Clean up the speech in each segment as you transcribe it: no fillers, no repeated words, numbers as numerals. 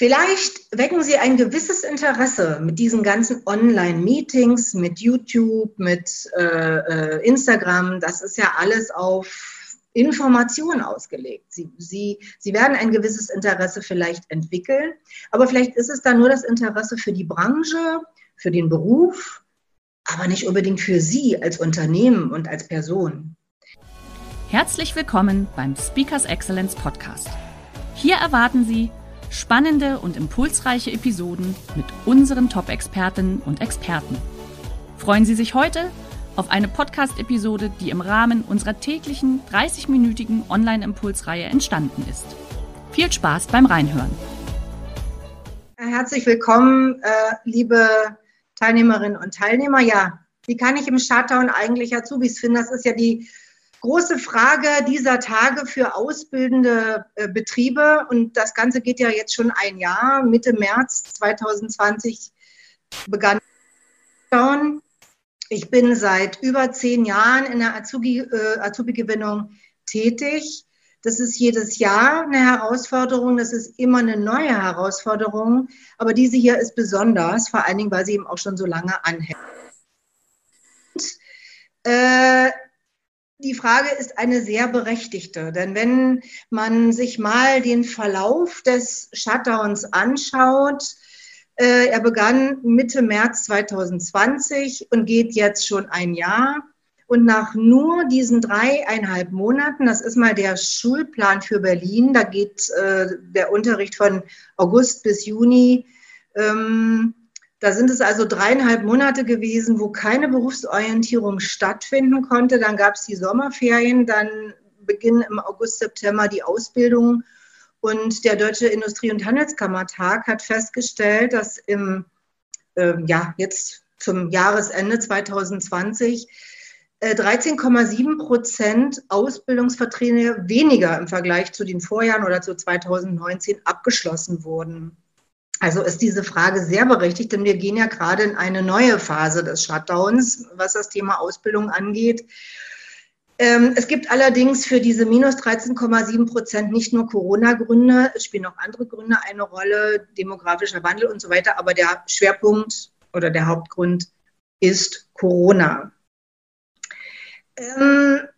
Vielleicht wecken Sie ein gewisses Interesse mit diesen ganzen Online-Meetings, mit YouTube, mit Instagram. Das ist ja alles auf Information ausgelegt. Sie werden ein gewisses Interesse vielleicht entwickeln, aber vielleicht ist es dann nur das Interesse für die Branche, für den Beruf, aber nicht unbedingt für Sie als Unternehmen und als Person. Herzlich willkommen beim Speakers Excellence Podcast. Hier erwarten Sie spannende und impulsreiche Episoden mit unseren Top-Expertinnen und Experten. Freuen Sie sich heute auf eine Podcast-Episode, die im Rahmen unserer täglichen 30-minütigen Online-Impulsreihe entstanden ist. Viel Spaß beim Reinhören. Herzlich willkommen, liebe Teilnehmerinnen und Teilnehmer. Ja, wie kann ich im Shutdown eigentlich Azubis finden? Das ist ja die große Frage dieser Tage für ausbildende Betriebe, und das Ganze geht ja jetzt schon ein Jahr. Mitte März 2020 begann Lockdown. Ich bin seit über 10 Jahren in der Azubi-Gewinnung tätig. Das ist jedes Jahr eine Herausforderung, das ist immer eine neue Herausforderung, aber diese hier ist besonders, vor allen Dingen, weil sie eben auch schon so lange anhält. Die Frage ist eine sehr berechtigte, denn wenn man sich mal den Verlauf des Shutdowns anschaut, er begann Mitte März 2020 und geht jetzt schon ein Jahr. Und nach nur diesen 3,5 Monaten, das ist mal der Schulplan für Berlin, da geht der Unterricht von August bis Juni, da sind es also 3,5 Monate gewesen, wo keine Berufsorientierung stattfinden konnte. Dann gab es die Sommerferien, dann beginnen im August, September die Ausbildung. Und der Deutsche Industrie- und Handelskammertag hat festgestellt, dass jetzt zum Jahresende 2020 13,7% Ausbildungsverträge weniger im Vergleich zu den Vorjahren oder zu 2019 abgeschlossen wurden. Also ist diese Frage sehr berechtigt, denn wir gehen ja gerade in eine neue Phase des Shutdowns, was das Thema Ausbildung angeht. Es gibt allerdings für diese minus 13,7% nicht nur Corona-Gründe, es spielen auch andere Gründe eine Rolle, demografischer Wandel und so weiter, aber der Schwerpunkt oder der Hauptgrund ist Corona. Schauen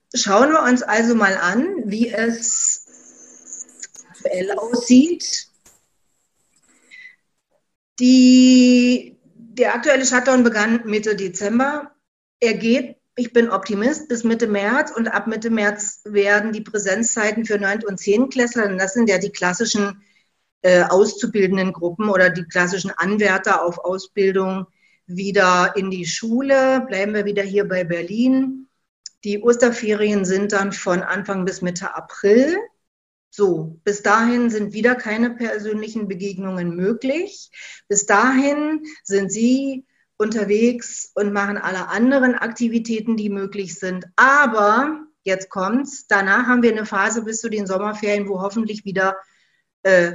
wir uns also mal an, wie es aktuell aussieht. Der aktuelle Shutdown begann Mitte Dezember. Er geht, ich bin Optimist, bis Mitte März, und ab Mitte März werden die Präsenzzeiten für 9. und 10. Klässler, das sind ja die klassischen auszubildenden Gruppen oder die klassischen Anwärter auf Ausbildung, wieder in die Schule. Bleiben wir wieder hier bei Berlin. Die Osterferien sind dann von Anfang bis Mitte April. So, bis dahin sind wieder keine persönlichen Begegnungen möglich. Bis dahin sind Sie unterwegs und machen alle anderen Aktivitäten, die möglich sind. Aber, jetzt kommt's, danach haben wir eine Phase bis zu den Sommerferien, wo hoffentlich wieder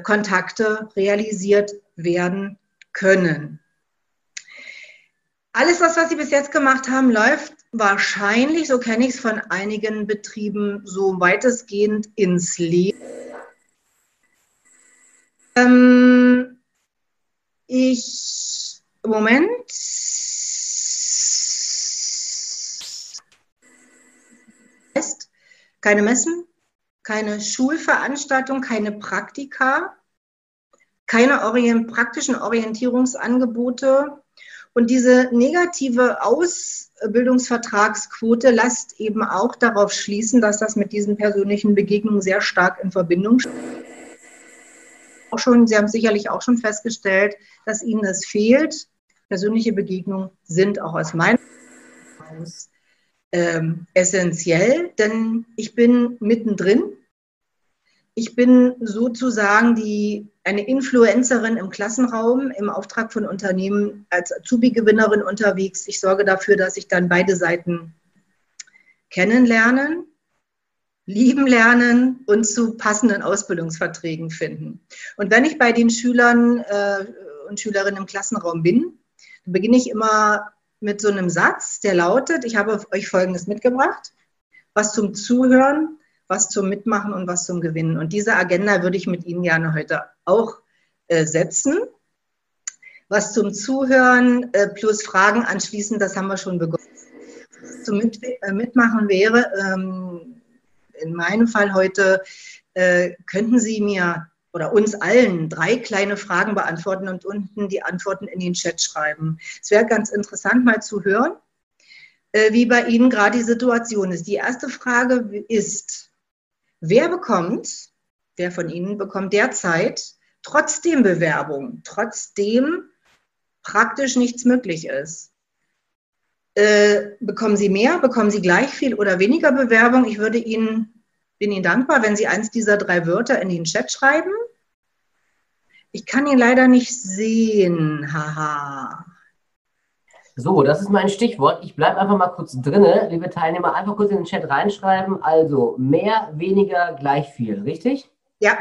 Kontakte realisiert werden können. Alles das, was Sie bis jetzt gemacht haben, läuft wahrscheinlich, so kenne ich es von einigen Betrieben, so weitestgehend ins Leben. Keine Messen, keine Schulveranstaltung, keine Praktika, keine praktischen Orientierungsangebote. Und diese negative Ausbildungsvertragsquote lässt eben auch darauf schließen, dass das mit diesen persönlichen Begegnungen sehr stark in Verbindung steht. Sie haben sicherlich auch schon festgestellt, dass Ihnen das fehlt. Persönliche Begegnungen sind auch aus meiner Sicht essentiell, denn ich bin mittendrin. Ich bin sozusagen eine Influencerin im Klassenraum, im Auftrag von Unternehmen als Azubi-Gewinnerin unterwegs. Ich sorge dafür, dass ich dann beide Seiten kennenlernen, lieben lernen und zu passenden Ausbildungsverträgen finden. Und wenn ich bei den Schülern und Schülerinnen im Klassenraum bin, dann beginne ich immer mit so einem Satz, der lautet: Ich habe euch Folgendes mitgebracht, was zum Zuhören, was zum Mitmachen und was zum Gewinnen. Und diese Agenda würde ich mit Ihnen gerne heute auch setzen. Was zum Zuhören plus Fragen anschließend, das haben wir schon begonnen. Was zum Mitmachen wäre, in meinem Fall heute, könnten Sie mir oder uns allen 3 kleine Fragen beantworten und unten die Antworten in den Chat schreiben. Es wäre ganz interessant, mal zu hören, wie bei Ihnen gerade die Situation ist. Die erste Frage ist: Wer von Ihnen bekommt derzeit trotzdem Bewerbung, trotzdem praktisch nichts möglich ist? Bekommen Sie mehr, bekommen Sie gleich viel oder weniger Bewerbung? Ich bin Ihnen dankbar, wenn Sie eins dieser 3 Wörter in den Chat schreiben. Ich kann ihn leider nicht sehen. Haha. So, das ist mein Stichwort. Ich bleibe einfach mal kurz drinne, liebe Teilnehmer. Einfach kurz in den Chat reinschreiben. Also mehr, weniger, gleich viel, richtig? Ja.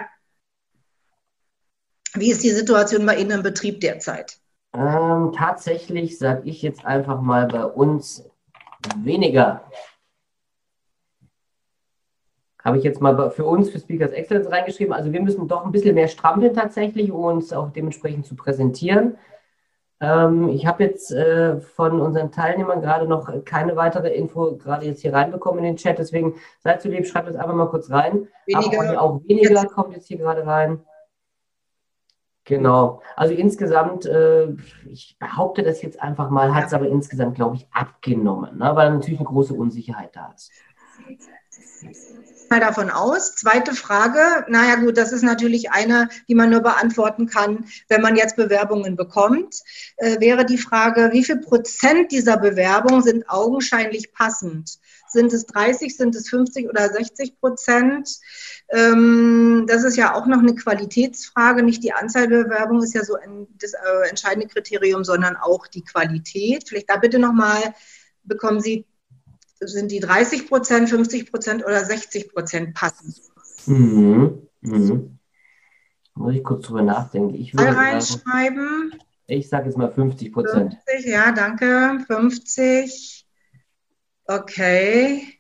Wie ist die Situation bei Ihnen im Betrieb derzeit? Tatsächlich sage ich jetzt einfach mal bei uns weniger. Habe ich jetzt mal für Speakers Excellence reingeschrieben. Also wir müssen doch ein bisschen mehr strampeln tatsächlich, um uns auch dementsprechend zu präsentieren. Ich habe jetzt von unseren Teilnehmern gerade noch keine weitere Info gerade jetzt hier reinbekommen in den Chat. Deswegen seid so lieb, schreibt das einfach mal kurz rein. Aber auch weniger jetzt kommt jetzt hier gerade rein. Genau. Also insgesamt, ich behaupte das jetzt einfach mal, hat es aber insgesamt, glaube ich, abgenommen, ne? Weil natürlich eine große Unsicherheit da ist. Mal davon aus. Zweite Frage, naja gut, das ist natürlich eine, die man nur beantworten kann, wenn man jetzt Bewerbungen bekommt, wäre die Frage: Wie viel Prozent dieser Bewerbungen sind augenscheinlich passend? Sind es 30, sind es 50 oder 60%? Das ist ja auch noch eine Qualitätsfrage. Nicht die Anzahl der Bewerbungen ist ja so das entscheidende Kriterium, sondern auch die Qualität. Vielleicht da bitte nochmal: Sind die 30%, 50% oder 60% passend? Mhm. Mhm. Muss ich kurz drüber nachdenken. Ich würde reinschreiben. Ich sage jetzt mal 50%. 50, ja, danke. 50. Okay.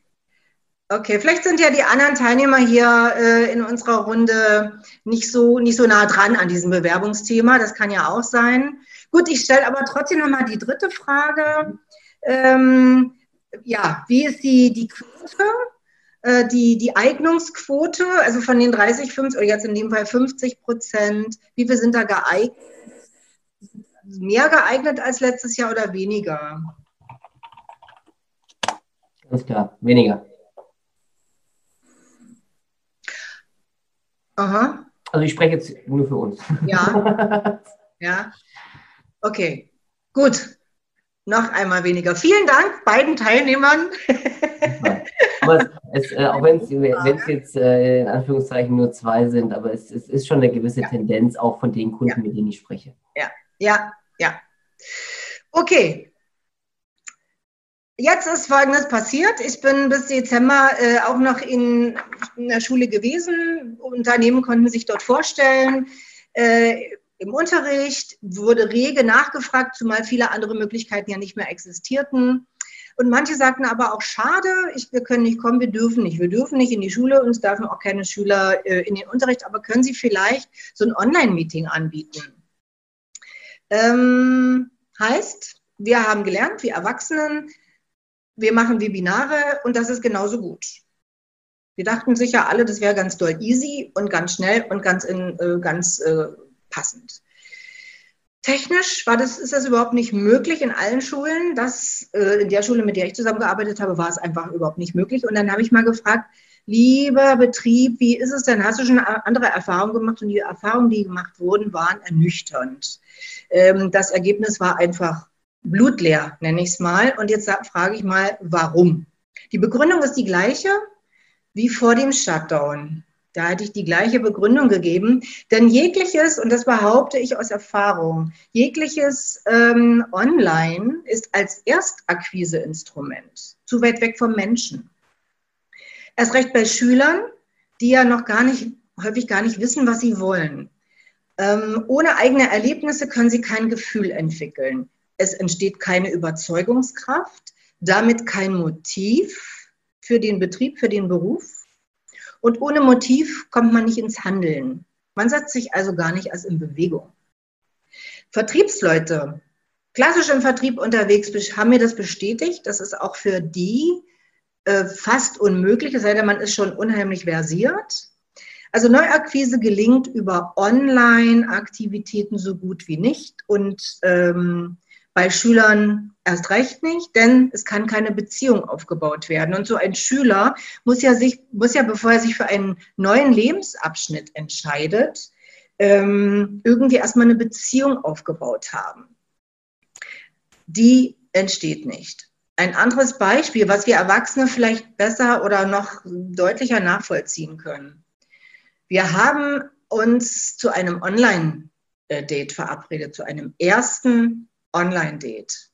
Okay, vielleicht sind ja die anderen Teilnehmer hier in unserer Runde nicht so nah dran an diesem Bewerbungsthema. Das kann ja auch sein. Gut, ich stelle aber trotzdem nochmal die dritte Frage. Ja, wie ist die Quote, die Eignungsquote, also von den 30, 50 oder jetzt in dem Fall 50%, wie viel sind da geeignet? Mehr geeignet als letztes Jahr oder weniger? Ganz klar, weniger. Aha. Also ich spreche jetzt nur für uns. Ja, ja. Okay, gut. Noch einmal weniger. Vielen Dank beiden Teilnehmern. Auch wenn es jetzt in Anführungszeichen nur 2 sind, aber es ist schon eine gewisse Tendenz, auch von den Kunden, mit denen ich spreche. Ja, ja, ja. Okay. Jetzt ist Folgendes passiert. Ich bin bis Dezember auch noch in der Schule gewesen. Unternehmen konnten sich dort vorstellen. Im Unterricht wurde rege nachgefragt, zumal viele andere Möglichkeiten ja nicht mehr existierten. Und manche sagten aber auch: Schade, wir können nicht kommen, wir dürfen nicht in die Schule, uns dürfen auch keine Schüler in den Unterricht, aber können Sie vielleicht so ein Online-Meeting anbieten? Heißt, wir haben gelernt, wir Erwachsenen, wir machen Webinare und das ist genauso gut. Wir dachten sicher alle, das wäre ganz doll easy und ganz schnell und ganz passend. Technisch ist das überhaupt nicht möglich in allen Schulen. In der Schule, mit der ich zusammengearbeitet habe, war es einfach überhaupt nicht möglich. Und dann habe ich mal gefragt: Lieber Betrieb, wie ist es denn? Hast du schon andere Erfahrungen gemacht? Und die Erfahrungen, die gemacht wurden, waren ernüchternd. Das Ergebnis war einfach blutleer, nenne ich es mal. Und jetzt frage ich mal, warum? Die Begründung ist die gleiche wie vor dem Shutdown. Da hätte ich die gleiche Begründung gegeben. Denn jegliches, und das behaupte ich aus Erfahrung, jegliches Online ist als Erstakquiseinstrument zu weit weg vom Menschen. Erst recht bei Schülern, die ja noch gar nicht, häufig gar nicht wissen, was sie wollen. Ohne eigene Erlebnisse können sie kein Gefühl entwickeln. Es entsteht keine Überzeugungskraft, damit kein Motiv für den Betrieb, für den Beruf. Und ohne Motiv kommt man nicht ins Handeln. Man setzt sich also gar nicht erst in Bewegung. Vertriebsleute, klassisch im Vertrieb unterwegs, haben mir das bestätigt. Das ist auch für die fast unmöglich, es sei denn, man ist schon unheimlich versiert. Also Neuakquise gelingt über Online-Aktivitäten so gut wie nicht und bei Schülern erst recht nicht, denn es kann keine Beziehung aufgebaut werden. Und so ein Schüler muss ja, bevor er sich für einen neuen Lebensabschnitt entscheidet, irgendwie erstmal eine Beziehung aufgebaut haben. Die entsteht nicht. Ein anderes Beispiel, was wir Erwachsene vielleicht besser oder noch deutlicher nachvollziehen können. Wir haben uns zu einem Online-Date verabredet, zu einem ersten Online-Date.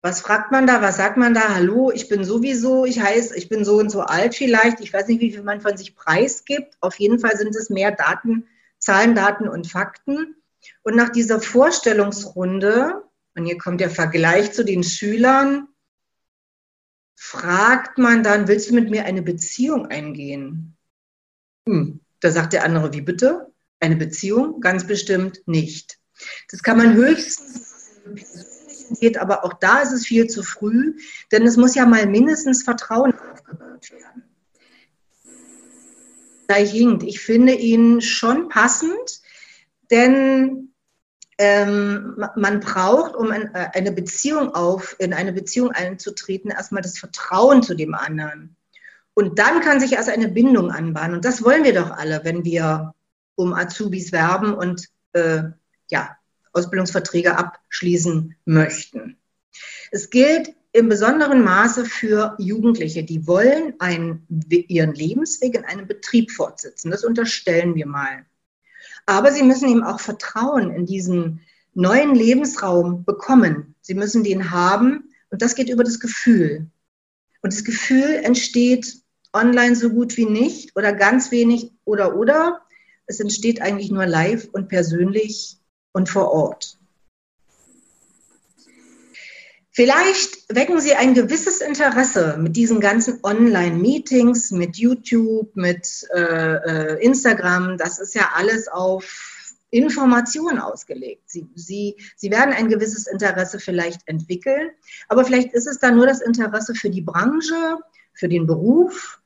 Was fragt man da? Was sagt man da? Hallo, ich bin sowieso, ich heiße, ich bin so und so alt vielleicht. Ich weiß nicht, wie viel man von sich preisgibt. Auf jeden Fall sind es mehr Daten, Zahlen, Daten und Fakten. Und nach dieser Vorstellungsrunde, und hier kommt der Vergleich zu den Schülern, fragt man dann, willst du mit mir eine Beziehung eingehen? Da sagt der andere, wie bitte? Eine Beziehung? Ganz bestimmt nicht. Das kann man höchstens geht, aber auch da ist es viel zu früh, denn es muss ja mal mindestens Vertrauen aufgebaut werden. Da hinkt. Ich finde ihn schon passend, denn man braucht, um in eine Beziehung einzutreten, erstmal das Vertrauen zu dem anderen. Und dann kann sich erst eine Bindung anbahnen. Und das wollen wir doch alle, wenn wir um Azubis werben und Ausbildungsverträge abschließen möchten. Es gilt im besonderen Maße für Jugendliche, die wollen ihren Lebensweg in einem Betrieb fortsetzen. Das unterstellen wir mal. Aber sie müssen eben auch Vertrauen in diesen neuen Lebensraum bekommen. Sie müssen den haben und das geht über das Gefühl. Und das Gefühl entsteht online so gut wie nicht oder ganz wenig oder. Es entsteht eigentlich nur live und persönlich und vor Ort. Vielleicht wecken Sie ein gewisses Interesse mit diesen ganzen Online-Meetings, mit YouTube, mit Instagram. Das ist ja alles auf Information ausgelegt. Sie werden ein gewisses Interesse vielleicht entwickeln, aber vielleicht ist es dann nur das Interesse für die Branche, für den Beruf,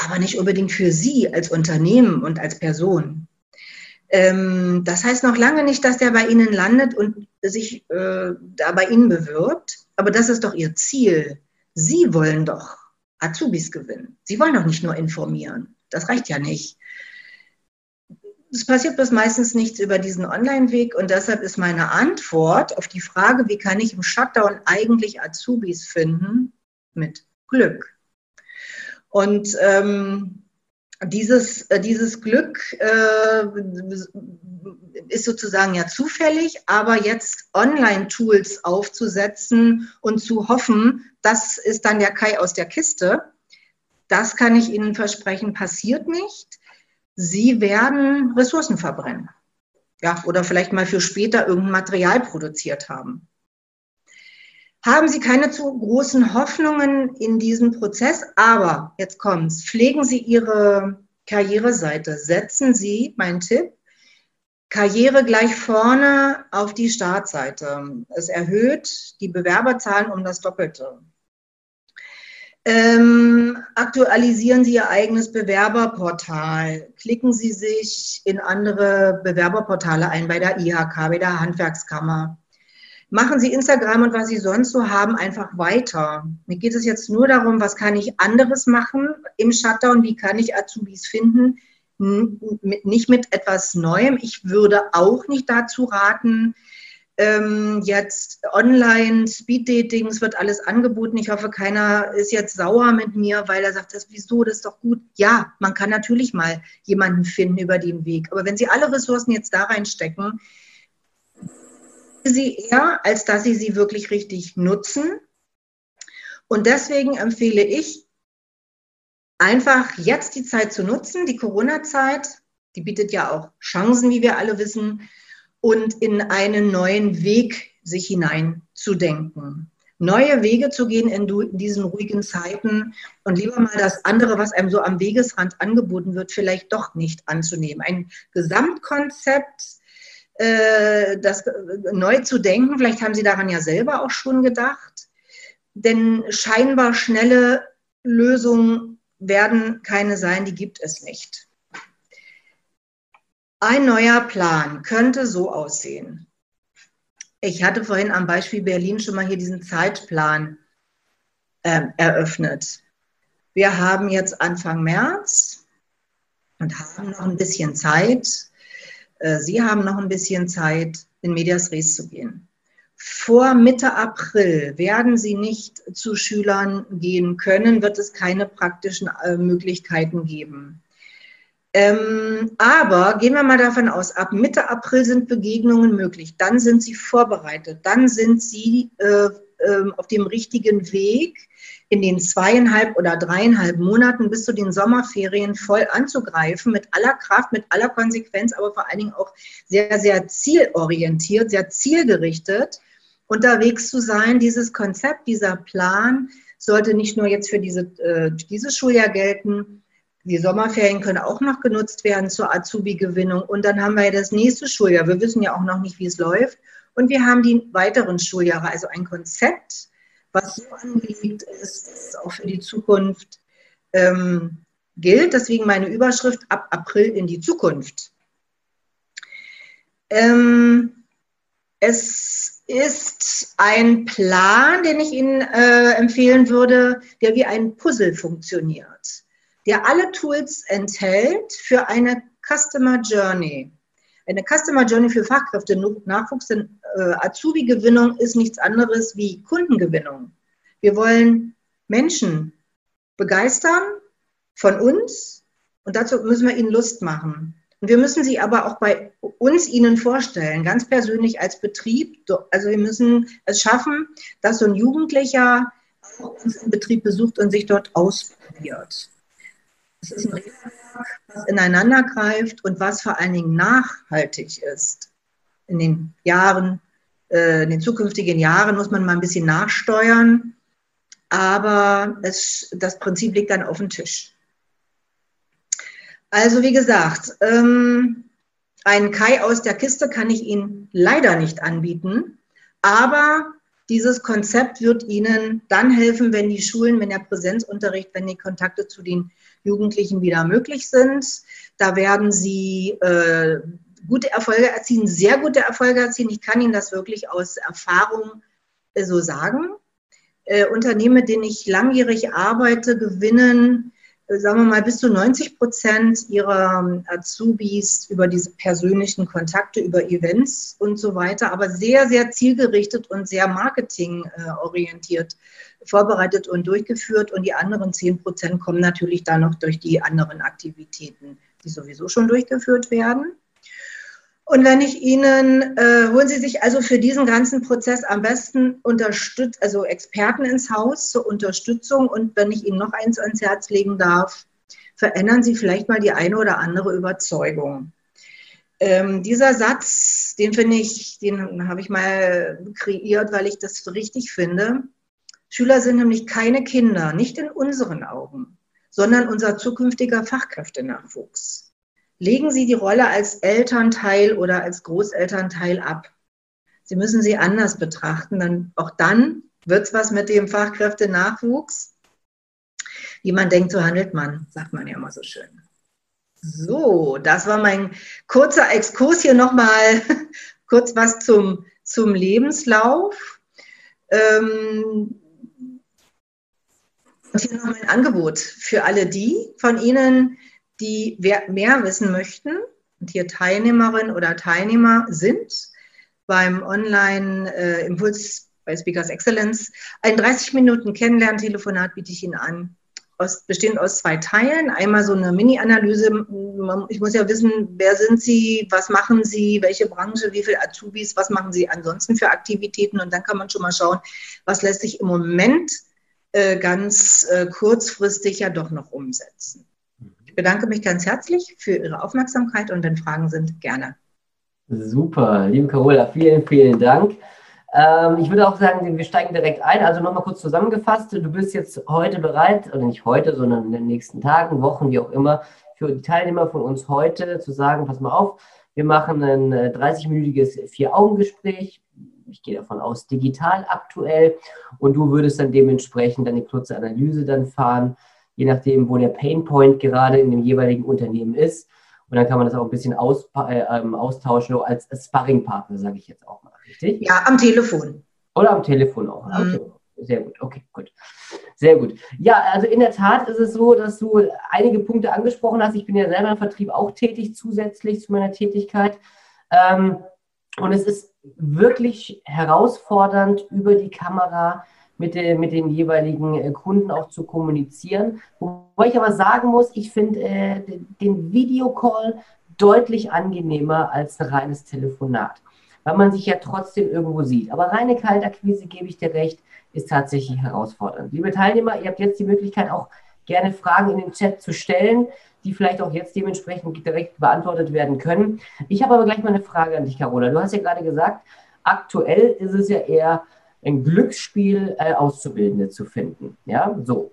aber nicht unbedingt für Sie als Unternehmen und als Person. Das heißt noch lange nicht, dass der bei Ihnen landet und sich da bei Ihnen bewirbt. Aber das ist doch Ihr Ziel. Sie wollen doch Azubis gewinnen. Sie wollen doch nicht nur informieren. Das reicht ja nicht. Es passiert bloß meistens nichts über diesen Online-Weg. Und deshalb ist meine Antwort auf die Frage, wie kann ich im Shutdown eigentlich Azubis finden, mit Glück. Und Dieses Glück ist sozusagen ja zufällig, aber jetzt Online-Tools aufzusetzen und zu hoffen, das ist dann der Kai aus der Kiste, das kann ich Ihnen versprechen, passiert nicht. Sie werden Ressourcen verbrennen. Ja, oder vielleicht mal für später irgendein Material produziert haben. Haben Sie keine zu großen Hoffnungen in diesem Prozess, aber, jetzt kommt's, pflegen Sie Ihre Karriereseite. Setzen Sie, mein Tipp, Karriere gleich vorne auf die Startseite. Es erhöht die Bewerberzahlen um das Doppelte. Aktualisieren Sie Ihr eigenes Bewerberportal. Klicken Sie sich in andere Bewerberportale ein, bei der IHK, bei der Handwerkskammer. Machen Sie Instagram und was Sie sonst so haben, einfach weiter. Mir geht es jetzt nur darum, was kann ich anderes machen im Shutdown, wie kann ich Azubis finden, nicht mit etwas Neuem. Ich würde auch nicht dazu raten, jetzt online, Speed-Dating, es wird alles angeboten. Ich hoffe, keiner ist jetzt sauer mit mir, weil er sagt, das, wieso, das ist doch gut. Ja, man kann natürlich mal jemanden finden über den Weg. Aber wenn Sie alle Ressourcen jetzt da reinstecken, Sie eher, als dass Sie sie wirklich richtig nutzen. Und deswegen empfehle ich, einfach jetzt die Zeit zu nutzen, die Corona-Zeit. Die bietet ja auch Chancen, wie wir alle wissen, und in einen neuen Weg sich hineinzudenken. Neue Wege zu gehen in diesen ruhigen Zeiten und lieber mal das andere, was einem so am Wegesrand angeboten wird, vielleicht doch nicht anzunehmen. Ein Gesamtkonzept, das neu zu denken, vielleicht haben Sie daran ja selber auch schon gedacht, denn scheinbar schnelle Lösungen werden keine sein, die gibt es nicht. Ein neuer Plan könnte so aussehen. Ich hatte vorhin am Beispiel Berlin schon mal hier diesen Zeitplan eröffnet. Wir haben jetzt Anfang März und haben noch ein bisschen Zeit. Sie haben noch ein bisschen Zeit, in medias res zu gehen. Vor Mitte April werden Sie nicht zu Schülern gehen können, wird es keine praktischen Möglichkeiten geben. Aber gehen wir mal davon aus, ab Mitte April sind Begegnungen möglich. Dann sind Sie vorbereitet. Dann sind Sie auf dem richtigen Weg, in den 2,5 oder 3,5 Monaten bis zu den Sommerferien voll anzugreifen, mit aller Kraft, mit aller Konsequenz, aber vor allen Dingen auch sehr, sehr zielorientiert, sehr zielgerichtet unterwegs zu sein. Dieses Konzept, dieser Plan sollte nicht nur jetzt für dieses Schuljahr gelten. Die Sommerferien können auch noch genutzt werden zur Azubi-Gewinnung. Und dann haben wir ja das nächste Schuljahr. Wir wissen ja auch noch nicht, wie es läuft. Und wir haben die weiteren Schuljahre. Also ein Konzept, was so angelegt ist, das auch für die Zukunft gilt. Deswegen meine Überschrift, ab April in die Zukunft. Es ist ein Plan, den ich Ihnen empfehlen würde, der wie ein Puzzle funktioniert, der alle Tools enthält für eine Customer Journey. Eine Customer Journey für Fachkräfte, Nachwuchs, denn Azubi-Gewinnung ist nichts anderes wie Kundengewinnung. Wir wollen Menschen begeistern von uns und dazu müssen wir ihnen Lust machen. Und wir müssen sie aber auch bei uns ihnen vorstellen, ganz persönlich als Betrieb. Also wir müssen es schaffen, dass so ein Jugendlicher uns im Betrieb besucht und sich dort ausprobiert. Es ist ein Regelwerk, was ineinander greift und was vor allen Dingen nachhaltig ist. In den Jahren, in den zukünftigen Jahren muss man mal ein bisschen nachsteuern, aber das Prinzip liegt dann auf dem Tisch. Also wie gesagt, einen Kai aus der Kiste kann ich Ihnen leider nicht anbieten, aber dieses Konzept wird Ihnen dann helfen, wenn die Schulen, wenn der Präsenzunterricht, wenn die Kontakte zu den Jugendlichen wieder möglich sind. Da werden Sie gute Erfolge erzielen, sehr gute Erfolge erzielen. Ich kann Ihnen das wirklich aus Erfahrung so sagen. Unternehmen, mit denen ich langjährig arbeite, gewinnen, sagen wir mal, bis zu 90% ihrer Azubis über diese persönlichen Kontakte, über Events und so weiter, aber sehr, sehr zielgerichtet und sehr marketingorientiert vorbereitet und durchgeführt. Und die anderen 10% kommen natürlich da noch durch die anderen Aktivitäten, die sowieso schon durchgeführt werden. Und wenn ich Ihnen, holen Sie sich also für diesen ganzen Prozess am besten Experten ins Haus zur Unterstützung. Und wenn ich Ihnen noch eins ans Herz legen darf, verändern Sie vielleicht mal die eine oder andere Überzeugung. Dieser Satz, den habe ich mal kreiert, weil ich das richtig finde. Schüler sind nämlich keine Kinder, nicht in unseren Augen, sondern unser zukünftiger Fachkräftenachwuchs. Legen Sie die Rolle als Elternteil oder als Großelternteil ab. Sie müssen sie anders betrachten, denn auch dann wird es was mit dem Fachkräftenachwuchs. Wie man denkt, so handelt man, sagt man ja immer so schön. So, das war mein kurzer Exkurs hier nochmal. Kurz was zum Lebenslauf. Und hier noch mein Angebot für alle die von Ihnen, die mehr wissen möchten und hier Teilnehmerin oder Teilnehmer sind. beim Online-Impuls bei Speakers Excellence. Ein 30-Minuten-Kennenlern-Telefonat biete ich Ihnen an. Bestehend aus 2 Teilen. Einmal so eine Mini-Analyse. Ich muss ja wissen, wer sind Sie, was machen Sie, welche Branche, wie viele Azubis, was machen Sie ansonsten für Aktivitäten. Und dann kann man schon mal schauen, was lässt sich im Moment ganz kurzfristig ja doch noch umsetzen. Ich bedanke mich ganz herzlich für Ihre Aufmerksamkeit und wenn Fragen sind, gerne. Super, liebe Carola, vielen, vielen Dank. Ich würde auch sagen, wir steigen direkt ein. Also nochmal kurz zusammengefasst, du bist jetzt heute bereit, oder nicht heute, sondern in den nächsten Tagen, Wochen, wie auch immer, für die Teilnehmer von uns heute zu sagen, pass mal auf, wir machen ein 30-minütiges 4-Augen-Gespräch, ich gehe davon aus, digital aktuell, und du würdest dann dementsprechend eine kurze Analyse dann fahren, je nachdem, wo der Painpoint gerade in dem jeweiligen Unternehmen ist. Und dann kann man das auch ein bisschen austauschen, als Sparringpartner, sage ich jetzt auch mal, richtig? Ja, am Telefon. Oder am Telefon auch. Sehr gut, okay, gut. Sehr gut. Ja, also in der Tat ist es so, dass du einige Punkte angesprochen hast. Ich bin ja selber im Vertrieb auch tätig, zusätzlich zu meiner Tätigkeit. Und es ist wirklich herausfordernd, über die Kamera mit den jeweiligen Kunden auch zu kommunizieren. Wobei ich aber sagen muss, ich finde den Videocall deutlich angenehmer als ein reines Telefonat, weil man sich ja trotzdem irgendwo sieht. Aber reine Kaltakquise, gebe ich dir recht, ist tatsächlich herausfordernd. Liebe Teilnehmer, ihr habt jetzt die Möglichkeit, auch gerne Fragen in den Chat zu stellen, die vielleicht auch jetzt dementsprechend direkt beantwortet werden können. Ich habe aber gleich mal eine Frage an dich, Carola. Du hast ja gerade gesagt, aktuell ist es ja eher ein Glücksspiel, Auszubildende zu finden. Ja, so.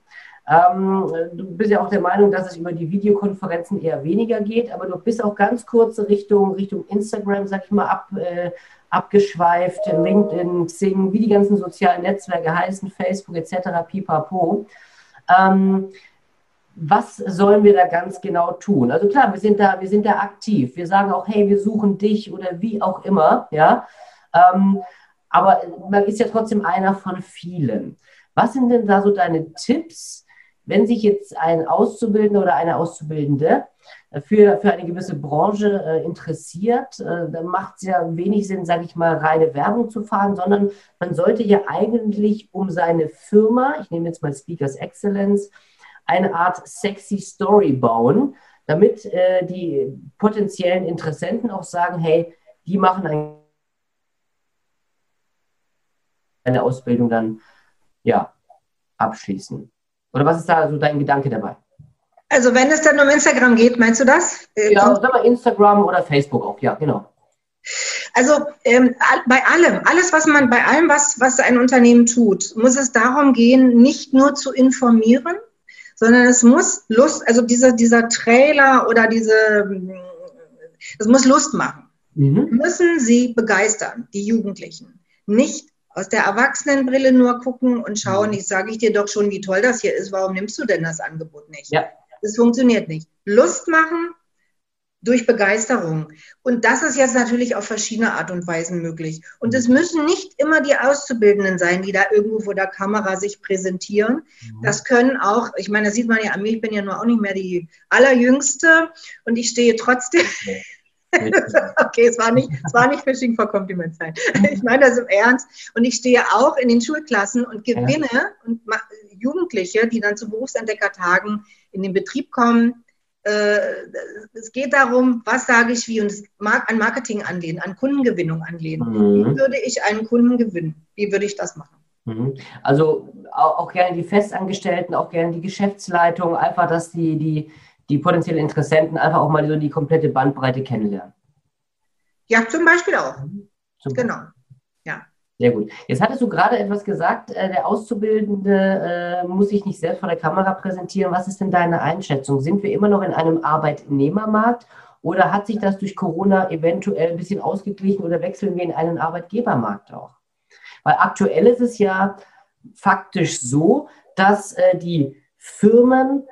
Du bist ja auch der Meinung, dass es über die Videokonferenzen eher weniger geht, aber du bist auch ganz kurz Richtung Instagram, sag ich mal, abgeschweift, LinkedIn, Xing, wie die ganzen sozialen Netzwerke heißen, Facebook etc., pipapo. Was sollen wir da ganz genau tun? Also klar, wir sind da aktiv. Wir sagen auch, hey, wir suchen dich oder wie auch immer, ja. Aber man ist ja trotzdem einer von vielen. Was sind denn da so deine Tipps, wenn sich jetzt ein Auszubildender oder eine Auszubildende für eine gewisse Branche interessiert? Dann macht es ja wenig Sinn, sage ich mal, reine Werbung zu fahren, sondern man sollte ja eigentlich um seine Firma, ich nehme jetzt mal Speakers Excellence, eine Art sexy Story bauen, damit die potenziellen Interessenten auch sagen, hey, die machen eine Ausbildung dann ja abschließen. Oder was ist da so dein Gedanke dabei? Also wenn es dann um Instagram geht, meinst du das? Ja, genau, Instagram oder Facebook auch, ja, genau. Also bei allem, was ein Unternehmen tut, muss es darum gehen, nicht nur zu informieren, sondern es muss Lust, also dieser Trailer oder es muss Lust machen. Mhm. Müssen Sie begeistern, die Jugendlichen, nicht aus der Erwachsenenbrille nur gucken und schauen, ich sage ich dir doch schon, wie toll das hier ist, warum nimmst du denn das Angebot nicht? Ja. Das funktioniert nicht. Lust machen durch Begeisterung. Und das ist jetzt natürlich auf verschiedene Art und Weisen möglich. Und es müssen nicht immer die Auszubildenden sein, die da irgendwo vor der Kamera sich präsentieren. Das können auch, ich meine, das sieht man ja an mir, ich bin ja nur auch nicht mehr die Allerjüngste und ich stehe trotzdem... Okay. Okay, es war nicht Fishing for Compliments. Ich meine das im Ernst. Und ich stehe auch in den Schulklassen und gewinne und Jugendliche, die dann zu Berufsentdeckertagen in den Betrieb kommen. Es geht darum, was sage ich wie, und es mag an Marketing anlehnen, an Kundengewinnung anlehnen. Wie würde ich einen Kunden gewinnen? Wie würde ich das machen? Also auch gerne die Festangestellten, auch gerne die Geschäftsleitung, einfach, dass die potenziellen Interessenten einfach auch mal so die komplette Bandbreite kennenlernen. Ja, zum Beispiel auch. Genau. Ja. Sehr gut. Jetzt hattest du gerade etwas gesagt, der Auszubildende muss sich nicht selbst vor der Kamera präsentieren. Was ist denn deine Einschätzung? Sind wir immer noch in einem Arbeitnehmermarkt oder hat sich das durch Corona eventuell ein bisschen ausgeglichen oder wechseln wir in einen Arbeitgebermarkt auch? Weil aktuell ist es ja faktisch so, dass die Firmen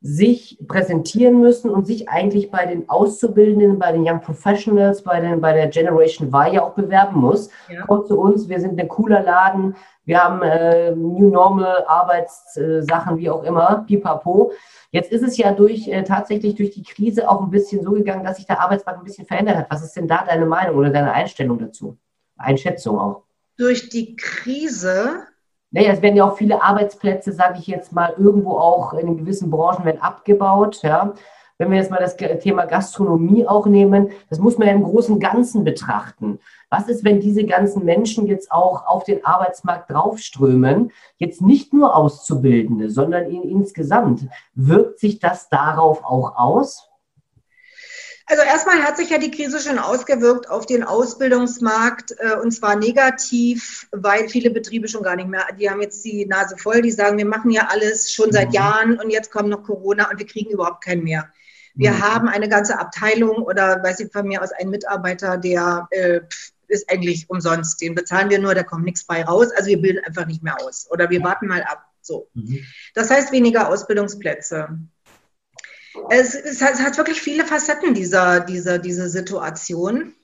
sich präsentieren müssen und sich eigentlich bei den Auszubildenden, bei den Young Professionals, bei der Generation Y ja auch bewerben muss. Ja. Kommt zu uns, wir sind ein cooler Laden, wir haben New Normal, Arbeitssachen, wie auch immer, pipapo. Jetzt ist es ja tatsächlich durch die Krise auch ein bisschen so gegangen, dass sich der Arbeitsmarkt ein bisschen verändert hat. Was ist denn da deine Meinung oder deine Einstellung dazu? Einschätzung auch. Durch die Krise? Naja, es werden ja auch viele Arbeitsplätze, sage ich jetzt mal, irgendwo auch in gewissen Branchen werden abgebaut. Ja. Wenn wir jetzt mal das Thema Gastronomie auch nehmen, das muss man ja im großen Ganzen betrachten. Was ist, wenn diese ganzen Menschen jetzt auch auf den Arbeitsmarkt draufströmen, jetzt nicht nur Auszubildende, sondern insgesamt? Wirkt sich das darauf auch aus? Also erstmal hat sich ja die Krise schon ausgewirkt auf den Ausbildungsmarkt, und zwar negativ, weil viele Betriebe schon gar nicht mehr, die haben jetzt die Nase voll, die sagen, wir machen ja alles schon seit Jahren und jetzt kommt noch Corona und wir kriegen überhaupt keinen mehr. Wir haben eine ganze Abteilung oder weiß ich von mir aus einen Mitarbeiter, der ist eigentlich umsonst, den bezahlen wir nur, da kommt nichts bei raus, also wir bilden einfach nicht mehr aus oder wir warten mal ab. So. Das heißt weniger Ausbildungsplätze. Es hat wirklich viele Facetten, diese Situation.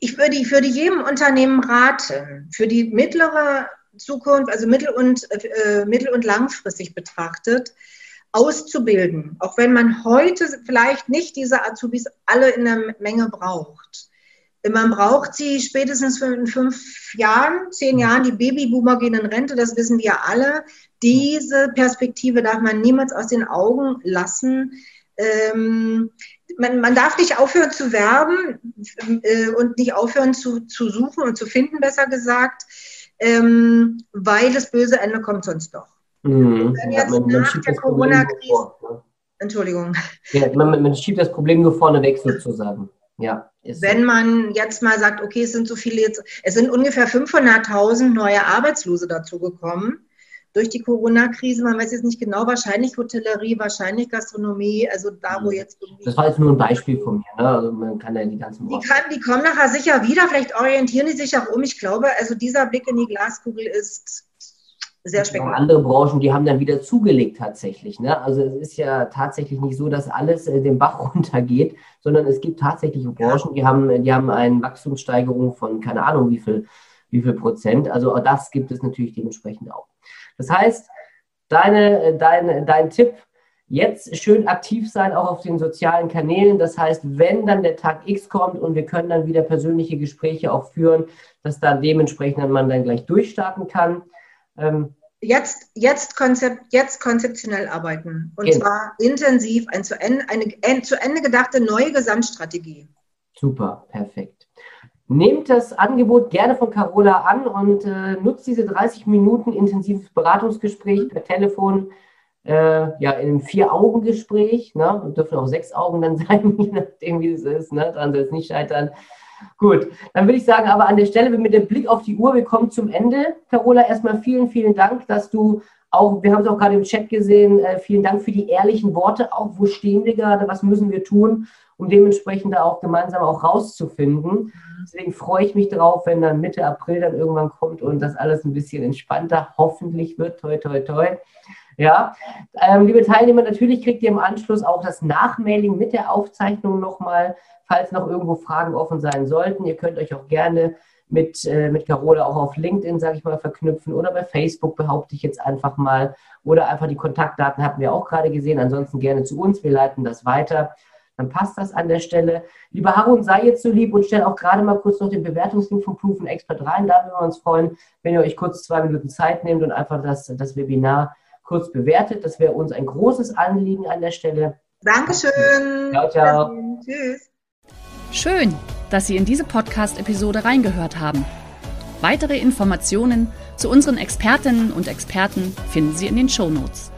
Ich würde jedem Unternehmen raten, für die mittlere Zukunft, also mittel- und langfristig betrachtet, auszubilden. Auch wenn man heute vielleicht nicht diese Azubis alle in der Menge braucht. Man braucht sie spätestens in 5 Jahren, 10 Jahren. Die Babyboomer gehen in Rente, das wissen wir alle. Diese Perspektive darf man niemals aus den Augen lassen. Man darf nicht aufhören zu werben und nicht aufhören zu suchen und zu finden, besser gesagt, weil das böse Ende kommt sonst noch. Mhm. Wenn jetzt nach der Corona-Krise... Entschuldigung. Ja, man schiebt das Problem nur vorne weg, sozusagen. Ja, wenn man jetzt mal sagt, okay, es sind so viele jetzt, es sind ungefähr 500.000 neue Arbeitslose dazu gekommen durch die Corona-Krise. Man weiß jetzt nicht genau, wahrscheinlich Hotellerie, wahrscheinlich Gastronomie, also da, wo jetzt irgendwie... Das war jetzt nur ein Beispiel von mir, ne? Also man kann ja die ganzen Worte... Die kommen nachher sicher wieder, vielleicht orientieren die sich auch um. Ich glaube, also dieser Blick in die Glaskugel ist sehr spektakulär. Andere Branchen, die haben dann wieder zugelegt tatsächlich, ne? Also es ist ja tatsächlich nicht so, dass alles den Bach runtergeht, sondern es gibt tatsächlich Branchen, die haben eine Wachstumssteigerung von keine Ahnung wie viel Prozent. Also das gibt es natürlich dementsprechend auch. Das heißt, dein Tipp, jetzt schön aktiv sein, auch auf den sozialen Kanälen. Das heißt, wenn dann der Tag X kommt und wir können dann wieder persönliche Gespräche auch führen, dass dann dementsprechend man dann gleich durchstarten kann. Jetzt konzeptionell arbeiten. Und zwar intensiv eine zu Ende gedachte neue Gesamtstrategie. Super, perfekt. Nehmt das Angebot gerne von Carola an und nutzt diese 30 Minuten intensives Beratungsgespräch per Telefon, in einem 4-Augen-Gespräch. Ne? Und dürfen auch 6 Augen dann sein, je nachdem, wie es ist. Ne? Daran soll es nicht scheitern. Gut, dann würde ich sagen, aber an der Stelle mit dem Blick auf die Uhr, wir kommen zum Ende. Carola, erstmal vielen, vielen Dank, dass du auch, wir haben es auch gerade im Chat gesehen, vielen Dank für die ehrlichen Worte, auch wo stehen wir gerade, was müssen wir tun, um dementsprechend da auch gemeinsam auch rauszufinden. Deswegen freue ich mich drauf, wenn dann Mitte April dann irgendwann kommt und das alles ein bisschen entspannter hoffentlich wird, toi, toi, toi. Ja, liebe Teilnehmer, natürlich kriegt ihr im Anschluss auch das Nachmailing mit der Aufzeichnung nochmal, falls noch irgendwo Fragen offen sein sollten. Ihr könnt euch auch gerne mit Carola auch auf LinkedIn, sage ich mal, verknüpfen oder bei Facebook, behaupte ich jetzt einfach mal. Oder einfach die Kontaktdaten hatten wir auch gerade gesehen. Ansonsten gerne zu uns, wir leiten das weiter. Dann passt das an der Stelle. Lieber Harun, sei jetzt so lieb und stell auch gerade mal kurz noch den Bewertungslink von Proven Expert rein. Da würden wir uns freuen, wenn ihr euch kurz 2 Minuten Zeit nehmt und einfach das Webinar kurz bewertet. Das wäre uns ein großes Anliegen an der Stelle. Dankeschön. Ciao, ciao. Tschüss. Schön, dass Sie in diese Podcast-Episode reingehört haben. Weitere Informationen zu unseren Expertinnen und Experten finden Sie in den Shownotes.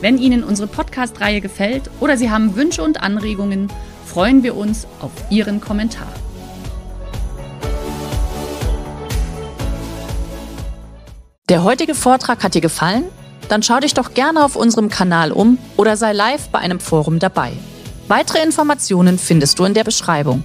Wenn Ihnen unsere Podcast-Reihe gefällt oder Sie haben Wünsche und Anregungen, freuen wir uns auf Ihren Kommentar. Der heutige Vortrag hat dir gefallen? Dann schau dich doch gerne auf unserem Kanal um oder sei live bei einem Forum dabei. Weitere Informationen findest du in der Beschreibung.